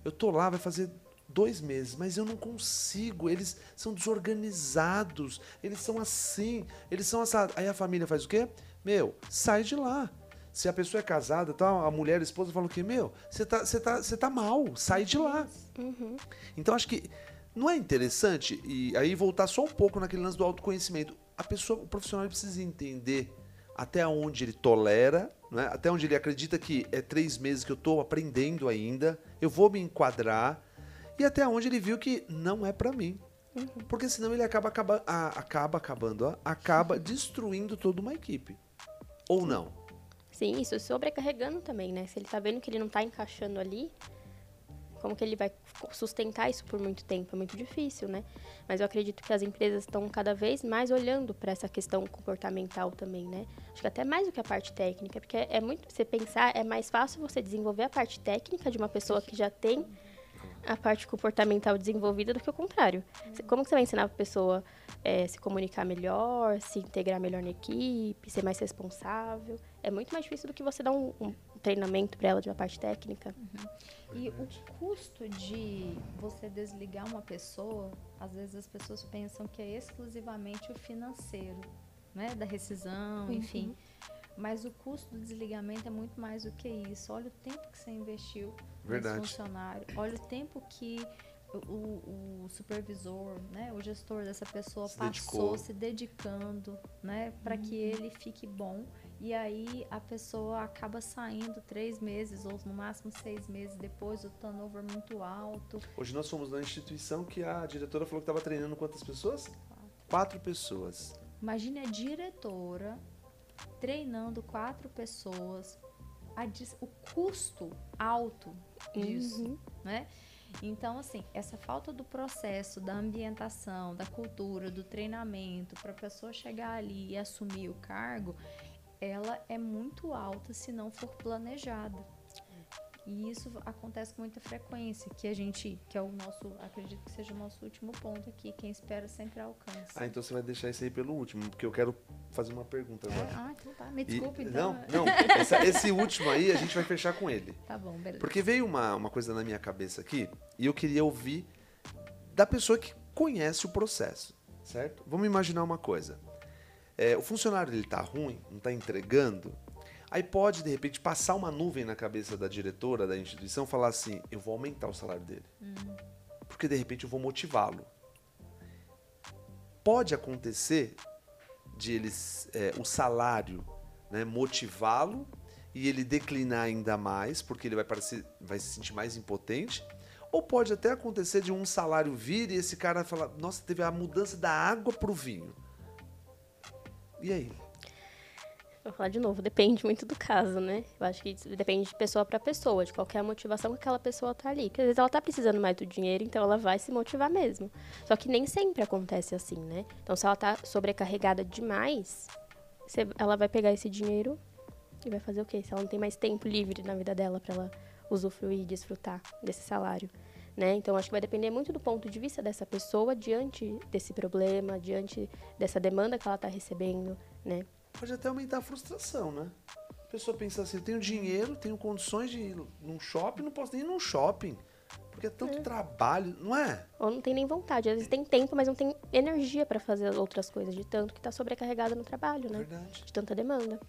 eu tô lá, vai fazer dois meses, mas eu não consigo, eles são desorganizados, eles são assim, eles são assim. Aí a família faz o quê? Meu, sai de lá. Se a pessoa é casada, tal, a mulher, a esposa falam que, meu, você tá, você tá, você tá mal, sai de lá. Uhum. Então, acho que não é interessante, e aí voltar só um pouco naquele lance do autoconhecimento. A pessoa, o profissional precisa entender até onde ele tolera, né? Até onde ele acredita que é três meses que eu tô aprendendo ainda, eu vou me enquadrar, e até onde ele viu que não é pra mim. Uhum. Porque senão ele acaba, acaba, acaba acabando, ó, acaba destruindo toda uma equipe. Ou não? Sim, isso sobrecarregando também, né? Se ele tá vendo que ele não tá encaixando ali, como que ele vai sustentar isso por muito tempo? É muito difícil, né? Mas eu acredito que as empresas estão cada vez mais olhando para essa questão comportamental também, né? Acho que até mais do que a parte técnica, porque é muito, você pensar, é mais fácil você desenvolver a parte técnica de uma pessoa que já tem a parte comportamental desenvolvida do que o contrário. Como que você vai ensinar a pessoa é, se comunicar melhor, se integrar melhor na equipe, ser mais responsável? É muito mais difícil do que você dar um, um treinamento para ela de uma parte técnica. Uhum. E o custo de você desligar uma pessoa, às vezes as pessoas pensam que é exclusivamente o financeiro, né? Da rescisão, enfim. Uhum. Mas o custo do desligamento é muito mais do que isso. Olha o tempo que você investiu Verdade. Nesse funcionário. Olha o tempo que o, o supervisor, né, o gestor dessa pessoa se passou dedicou. se dedicando, né, para hum. que ele fique bom. E aí a pessoa acaba saindo três meses ou no máximo seis meses depois, o turnover muito alto. Hoje nós fomos na instituição que a diretora falou que estava treinando quantas pessoas? Quatro. Quatro pessoas. Imagine a diretora treinando quatro pessoas, a dis- o custo alto disso, uhum. né? Então, assim, essa falta do processo, da ambientação, da cultura, do treinamento, para a pessoa chegar ali e assumir o cargo, ela é muito alta se não for planejada. E isso acontece com muita frequência, que a gente, que é o nosso, acredito que seja o nosso último ponto aqui, quem espera sempre alcança. Ah, então você vai deixar isso aí pelo último, porque eu quero fazer uma pergunta agora. É, ah, então tá, me desculpe. E, então. Não, não, essa, esse último aí a gente vai fechar com ele. Tá bom, beleza. Porque veio uma, uma coisa na minha cabeça aqui, e eu queria ouvir da pessoa que conhece o processo, certo? Vamos imaginar uma coisa, é, o funcionário ele tá ruim, não tá entregando, aí pode, de repente, passar uma nuvem na cabeça da diretora da instituição e falar assim, eu vou aumentar o salário dele. Uhum. Porque, de repente, eu vou motivá-lo. Pode acontecer de eles, é, o salário, né, motivá-lo e ele declinar ainda mais, porque ele vai, parecer, vai se sentir mais impotente. Ou pode até acontecer de um salário vir e esse cara falar, nossa, teve a mudança da água para o vinho. E aí? Vou falar de novo, depende muito do caso, né? Eu acho que depende de pessoa para pessoa, de qualquer motivação que aquela pessoa tá ali. Porque às vezes ela tá precisando mais do dinheiro, então ela vai se motivar mesmo. Só que nem sempre acontece assim, né? Então, se ela tá sobrecarregada demais, ela vai pegar esse dinheiro e vai fazer o quê? Se ela não tem mais tempo livre na vida dela para ela usufruir e desfrutar desse salário, né? Então, acho que vai depender muito do ponto de vista dessa pessoa diante desse problema, diante dessa demanda que ela tá recebendo, né? Pode até aumentar a frustração, né? A pessoa pensa assim, eu tenho dinheiro, tenho condições de ir num shopping, não posso nem ir num shopping, porque é tanto é. trabalho, não é? Ou não tem nem vontade, às vezes tem tempo, mas não tem energia para fazer outras coisas, de tanto que tá sobrecarregada no trabalho, né? Verdade. De tanta demanda.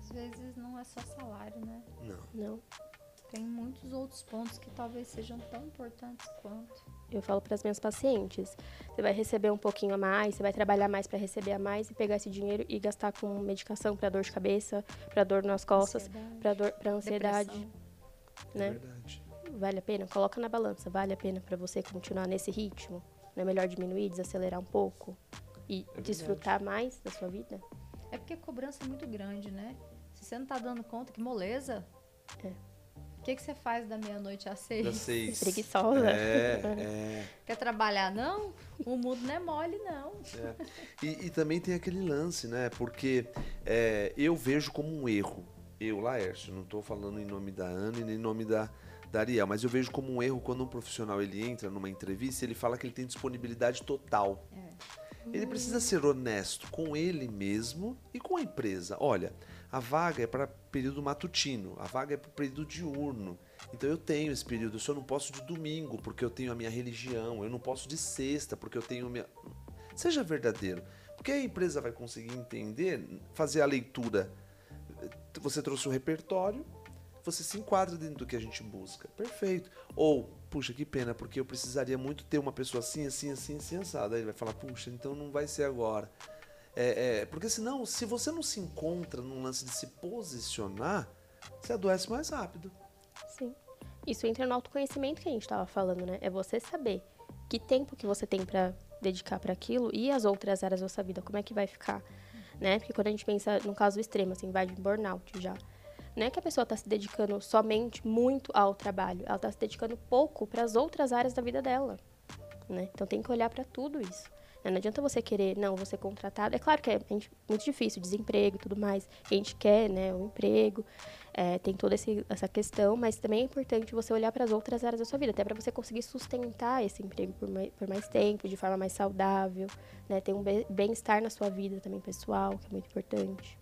Às vezes não é só salário, né? Não. Não. Tem muitos outros pontos que talvez sejam tão importantes quanto. Eu falo para as minhas pacientes, você vai receber um pouquinho a mais, você vai trabalhar mais para receber a mais e pegar esse dinheiro e gastar com medicação para dor de cabeça, para dor nas costas, para dor, para ansiedade, né? É verdade. Vale a pena? Coloca na balança, vale a pena para você continuar nesse ritmo? Não é melhor diminuir, desacelerar um pouco e é desfrutar mais da sua vida? É porque a cobrança é muito grande, né? Se você não tá dando conta, que moleza! É. O que, que você faz da meia-noite às seis? Das seis. Preguiçosa. É, é. Quer trabalhar, não? O mundo não é mole, não. É. E, e também tem aquele lance, né? Porque é, eu vejo como um erro. Eu, Laércio, não estou falando em nome da Ana e nem em nome da, da Ariel, mas eu vejo como um erro quando um profissional ele entra numa entrevista e ele fala que ele tem disponibilidade total. É. Ele hum. precisa ser honesto com ele mesmo e com a empresa. Olha, a vaga é para período matutino, a vaga é para período diurno. Então eu tenho esse período, eu só não posso de domingo porque eu tenho a minha religião, eu não posso de sexta porque eu tenho a minha... Seja verdadeiro, porque a empresa vai conseguir entender, fazer a leitura você trouxe um repertório, você se enquadra dentro do que a gente busca. Perfeito. Ou, puxa, que pena, porque eu precisaria muito ter uma pessoa assim, assim, assim, assim, assada. Aí ele vai falar, puxa, então não vai ser agora. É, é, porque senão, se você não se encontra num lance de se posicionar, você adoece mais rápido. Sim. Isso entra no autoconhecimento que a gente estava falando, né? É você saber que tempo que você tem para dedicar para aquilo e as outras áreas da sua vida, como é que vai ficar, né? Porque quando a gente pensa num caso extremo, assim, vai de burnout já. Não é que a pessoa está se dedicando somente muito ao trabalho, ela está se dedicando pouco para as outras áreas da vida dela, né? Então tem que olhar para tudo isso. Não adianta você querer, não, vou ser contratado. É claro que é muito difícil, desemprego e tudo mais. A gente quer, né, um emprego, é, tem toda esse, essa questão, mas também é importante você olhar para as outras áreas da sua vida, até para você conseguir sustentar esse emprego por mais, por mais tempo, de forma mais saudável, né, ter um bem-estar na sua vida também pessoal, que é muito importante.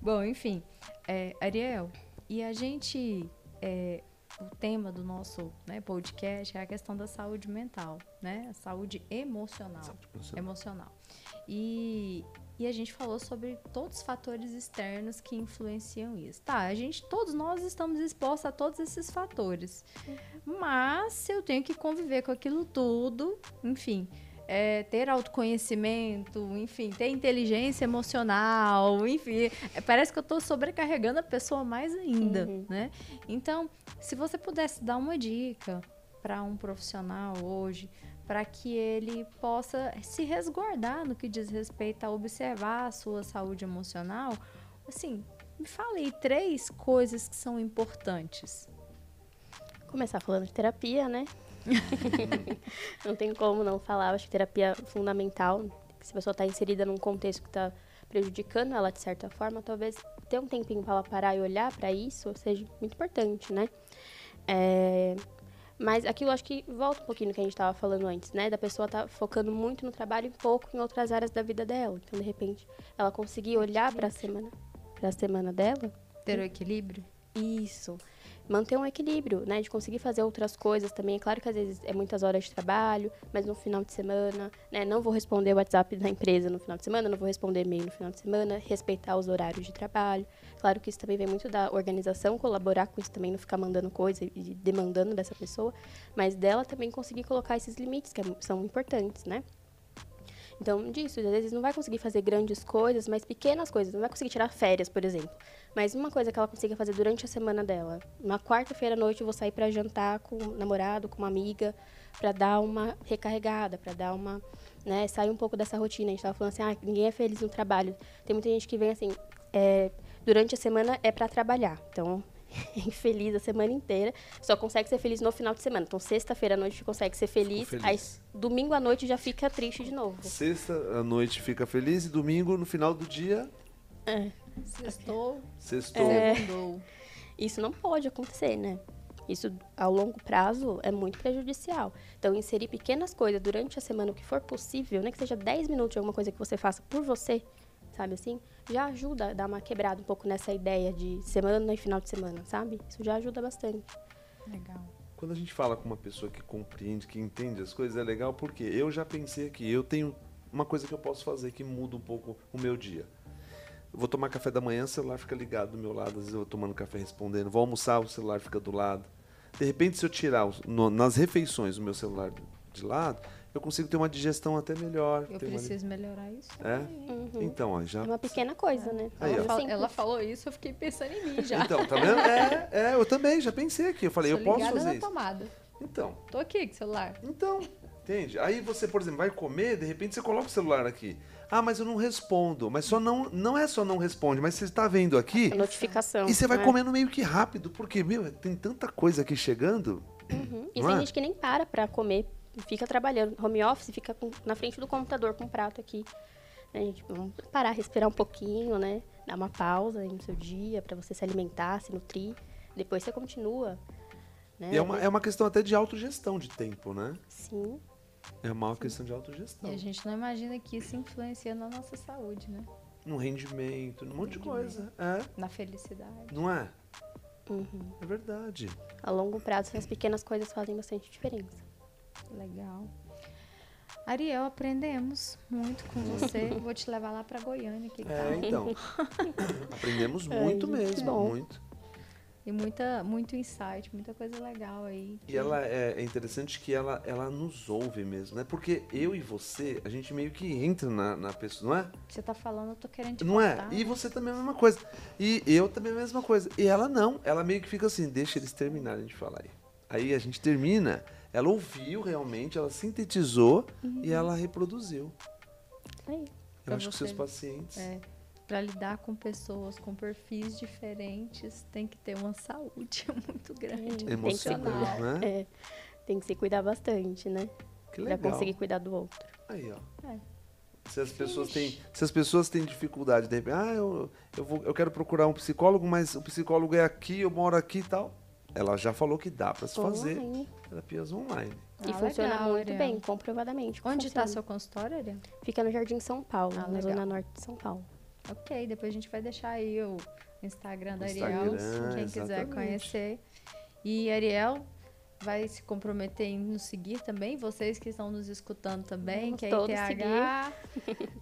Bom, enfim, é, Ariel, e a gente... É, o tema do nosso, né, podcast é a questão da saúde mental, né? A saúde emocional. Saúde emocional. emocional. E, e a gente falou sobre todos os fatores externos que influenciam isso. Tá, a gente, todos nós estamos expostos a todos esses fatores. Uhum. Mas eu tenho que conviver com aquilo tudo, enfim... É, ter autoconhecimento, enfim, ter inteligência emocional, enfim, parece que eu estou sobrecarregando a pessoa mais ainda, uhum. né? Então, se você pudesse dar uma dica para um profissional hoje, para que ele possa se resguardar no que diz respeito a observar a sua saúde emocional, assim, me fala aí três coisas que são importantes. Vou começar falando de terapia, né? Não tem como não falar. Eu acho que terapia é fundamental. Se a pessoa está inserida num contexto que está prejudicando ela de certa forma, talvez ter um tempinho para ela parar e olhar para isso seja muito importante, né? É... Mas aqui eu acho que volta um pouquinho do que a gente estava falando antes, né? Da pessoa estar tá focando muito no trabalho e pouco em outras áreas da vida dela. Então, de repente, ela conseguir olhar para a semana, para a semana dela. Ter o equilíbrio. Isso. Manter um equilíbrio, né, de conseguir fazer outras coisas também. É claro que às vezes é muitas horas de trabalho, mas no final de semana, né, não vou responder o WhatsApp da empresa no final de semana, não vou responder e-mail no final de semana, respeitar os horários de trabalho. Claro que isso também vem muito da organização, colaborar com isso também, não ficar mandando coisa e demandando dessa pessoa, mas dela também conseguir colocar esses limites que são importantes, né? Então, disso, às vezes não vai conseguir fazer grandes coisas, mas pequenas coisas. Não vai conseguir tirar férias, por exemplo. Mas uma coisa que ela consiga fazer durante a semana dela. Na quarta-feira à noite eu vou sair para jantar com um namorado, com uma amiga, para dar uma recarregada, para dar uma... né, sair um pouco dessa rotina. A gente estava falando assim, ah, ninguém é feliz no trabalho. Tem muita gente que vem assim, é, durante a semana é para trabalhar. Então... infeliz a semana inteira, só consegue ser feliz no final de semana. Então, sexta-feira à noite consegue ser feliz, feliz. Aí domingo à noite já fica triste de novo. Sexta à noite fica feliz e domingo no final do dia... É. Sextou. Sextou. É. Isso não pode acontecer, né? Isso, ao longo prazo, é muito prejudicial. Então, inserir pequenas coisas durante a semana, o que for possível, né? Que seja dez minutos de alguma coisa que você faça por você, sabe assim? Já ajuda a dar uma quebrada um pouco nessa ideia de semana e final de semana, sabe? Isso já ajuda bastante. Legal. Quando a gente fala com uma pessoa que compreende, que entende as coisas, é legal porque eu já pensei aqui, eu tenho uma coisa que eu posso fazer que muda um pouco o meu dia. Eu vou tomar café da manhã, o celular fica ligado do meu lado, às vezes eu vou tomando café respondendo, vou almoçar, o celular fica do lado. De repente, se eu tirar no, nas refeições o meu celular de lado... eu consigo ter uma digestão até melhor. Eu preciso uma... melhorar isso. É? Uhum. Então, ó, já... É uma pequena coisa, né? Aí, ela, fala, ela falou isso, eu fiquei pensando em mim já. Então, tá vendo? É, é eu também, já pensei aqui. Eu falei, eu posso fazer isso. Ligada na tomada. Então. Tô aqui com o celular. Então, entende? Aí você, por exemplo, vai comer, de repente você coloca o celular aqui. Ah, mas eu não respondo. Mas só não, não é só não responde, mas você está vendo aqui... A notificação. E você vai é. comendo meio que rápido, porque, meu, tem tanta coisa aqui chegando. Uhum. E tem é? gente que nem para pra comer. Fica trabalhando, home office, fica com, na frente do computador com um prato aqui. A gente, vamos parar, respirar um pouquinho, né? Dar uma pausa aí no seu dia para você se alimentar, se nutrir. Depois você continua. Né? E é uma, é uma questão até de autogestão de tempo, né? Sim. É uma Sim. questão de autogestão. E a gente não imagina que isso influencia na nossa saúde, né? No rendimento, num monte de coisa. É. Na felicidade. Não é? Uhum. É verdade. A longo prazo, essas pequenas coisas fazem bastante diferença. Legal. Ariel, aprendemos muito com você. Vou te levar lá para Goiânia. Que é, então. Aprendemos muito é, mesmo, é. muito. E muita, muito insight, muita coisa legal aí. Que... E ela é interessante que ela, ela nos ouve mesmo, né? Porque eu e você, a gente meio que entra na, na pessoa, não é? Você tá falando, eu tô querendo te Não contar. É? E você também é a mesma coisa. E eu também é a mesma coisa. E ela não, ela meio que fica assim, deixa eles terminarem de falar aí. Aí a gente termina, ela ouviu realmente, ela sintetizou uhum. e ela reproduziu. Aí, eu acho você... que seus pacientes... É. Para lidar com pessoas com perfis diferentes, tem que ter uma saúde muito grande. É, emocional, né? É, tem que se cuidar bastante, né? Que legal. Para conseguir cuidar do outro. Aí, ó. É. Se as pessoas têm, se as pessoas têm dificuldade, de repente, ah, eu, eu, vou, eu quero procurar um psicólogo, mas o psicólogo é aqui, eu moro aqui e tal. Ela já falou que dá para se fazer online. Terapias online. Ah, e funciona legal, muito Ariel. Bem, comprovadamente. Onde está seu consultório, Ariel? Fica no Jardim São Paulo, ah, na zona norte de São Paulo. Ok, depois a gente vai deixar aí o Instagram da Ariel, Instagram, quem quiser exatamente. Conhecer. E Ariel vai se comprometer em nos seguir também, vocês que estão nos escutando também, vamos que é T H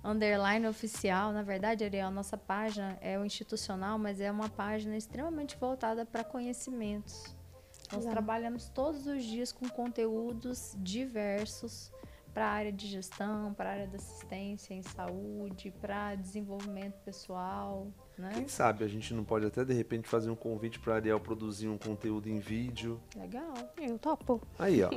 underline oficial. Na verdade, Ariel, nossa página é o institucional, mas é uma página extremamente voltada para conhecimentos. Nós Exato. Trabalhamos todos os dias com conteúdos diversos, para a área de gestão, para a área da assistência em saúde, para desenvolvimento pessoal, né? Quem sabe a gente não pode até, de repente, fazer um convite para a Ariel produzir um conteúdo em vídeo. Legal. Eu topo. Aí, ó.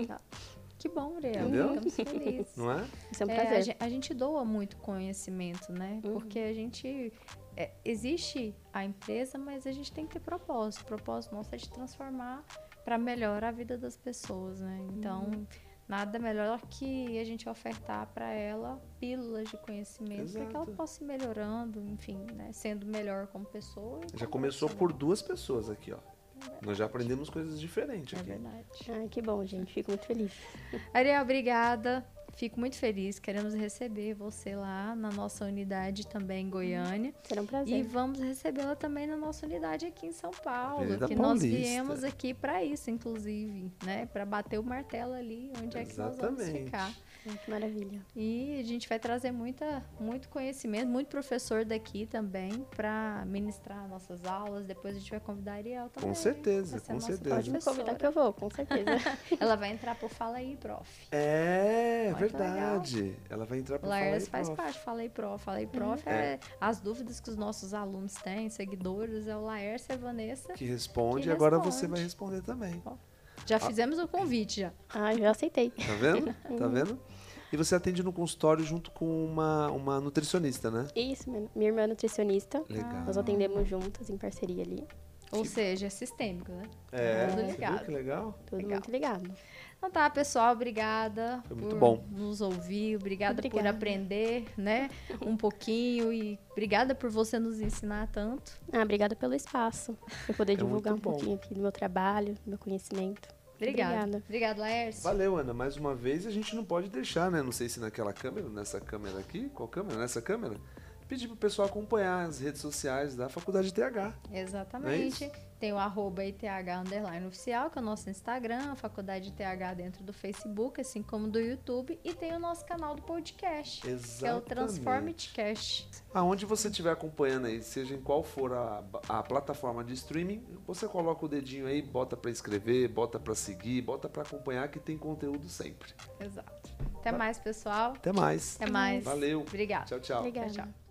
Que bom, Ariel. Entendeu? Estamos felizes. Não é? Isso é um prazer. É, a, gente, a gente doa muito conhecimento, né? Uhum. Porque a gente... É, existe a empresa, mas a gente tem que ter propósito. O propósito nosso é de transformar para melhorar a vida das pessoas, né? Então... Uhum. Nada melhor que a gente ofertar para ela pílulas de conhecimento para que ela possa ir melhorando, enfim, né, sendo melhor como pessoa. E já começou por duas pessoas aqui, ó. É Nós já aprendemos coisas diferentes é aqui. É verdade. Ai, que bom, gente. Fico muito feliz. Ariel, obrigada. Fico muito feliz. Queremos receber você lá na nossa unidade também em Goiânia. Será um prazer. E vamos recebê-la também na nossa unidade aqui em São Paulo, Avenida que Paulista. Nós viemos aqui para isso, inclusive, né? Para bater o martelo ali, onde Exatamente. É que nós vamos ficar. Muito maravilha. E a gente vai trazer muita, muito conhecimento, muito professor daqui também para ministrar nossas aulas. Depois a gente vai convidar a Ariel também. Com certeza, com certeza. Pode me convidar que eu vou, com certeza. Ela vai entrar por Fala aí, prof. É, vai. Verdade. Legal. Ela vai entrar para falar. Laércio faz prof. Parte, fala aí, prof. Fala aí, prof. Hum. É, é. As dúvidas que os nossos alunos têm, seguidores, é o Laércio e a Vanessa. Que responde, que e agora responde. Você vai responder também. Ó, já ah. fizemos o convite, já. Ah, já aceitei. Tá vendo? Tá vendo? E você atende no consultório junto com uma, uma nutricionista, né? Isso, minha irmã é nutricionista. Legal. Nós atendemos juntas, em parceria ali. Ou que... seja, é sistêmico, né? É, tudo ligado. Viu que legal? Tudo legal. Muito ligado. Então tá, pessoal, obrigada Foi muito por bom. Nos ouvir, obrigada, obrigada por aprender, né, um pouquinho e obrigada por você nos ensinar tanto. Ah, obrigada pelo espaço, por poder é divulgar um bom. Pouquinho aqui do meu trabalho, do meu conhecimento. Obrigada. Obrigada, Obrigado, Laércio. Valeu, Ana, mais uma vez, a gente não pode deixar, né, não sei se naquela câmera, nessa câmera aqui, qual câmera, nessa câmera, pedir pro pessoal acompanhar as redes sociais da Faculdade T H. Exatamente. Tem o arroba I T H underline oficial, que é o nosso Instagram, a Faculdade T H dentro do Facebook, assim como do YouTube, e tem o nosso canal do podcast, Exatamente. Que é o Transformate Cash. Aonde você estiver acompanhando aí, seja em qual for a, a plataforma de streaming, você coloca o dedinho aí, bota para inscrever, bota para seguir, bota para acompanhar, que tem conteúdo sempre. Exato. Até tá. mais, pessoal. Até mais. Até mais. Valeu. Obrigada. Tchau, tchau. Obrigada. Tchau, tchau.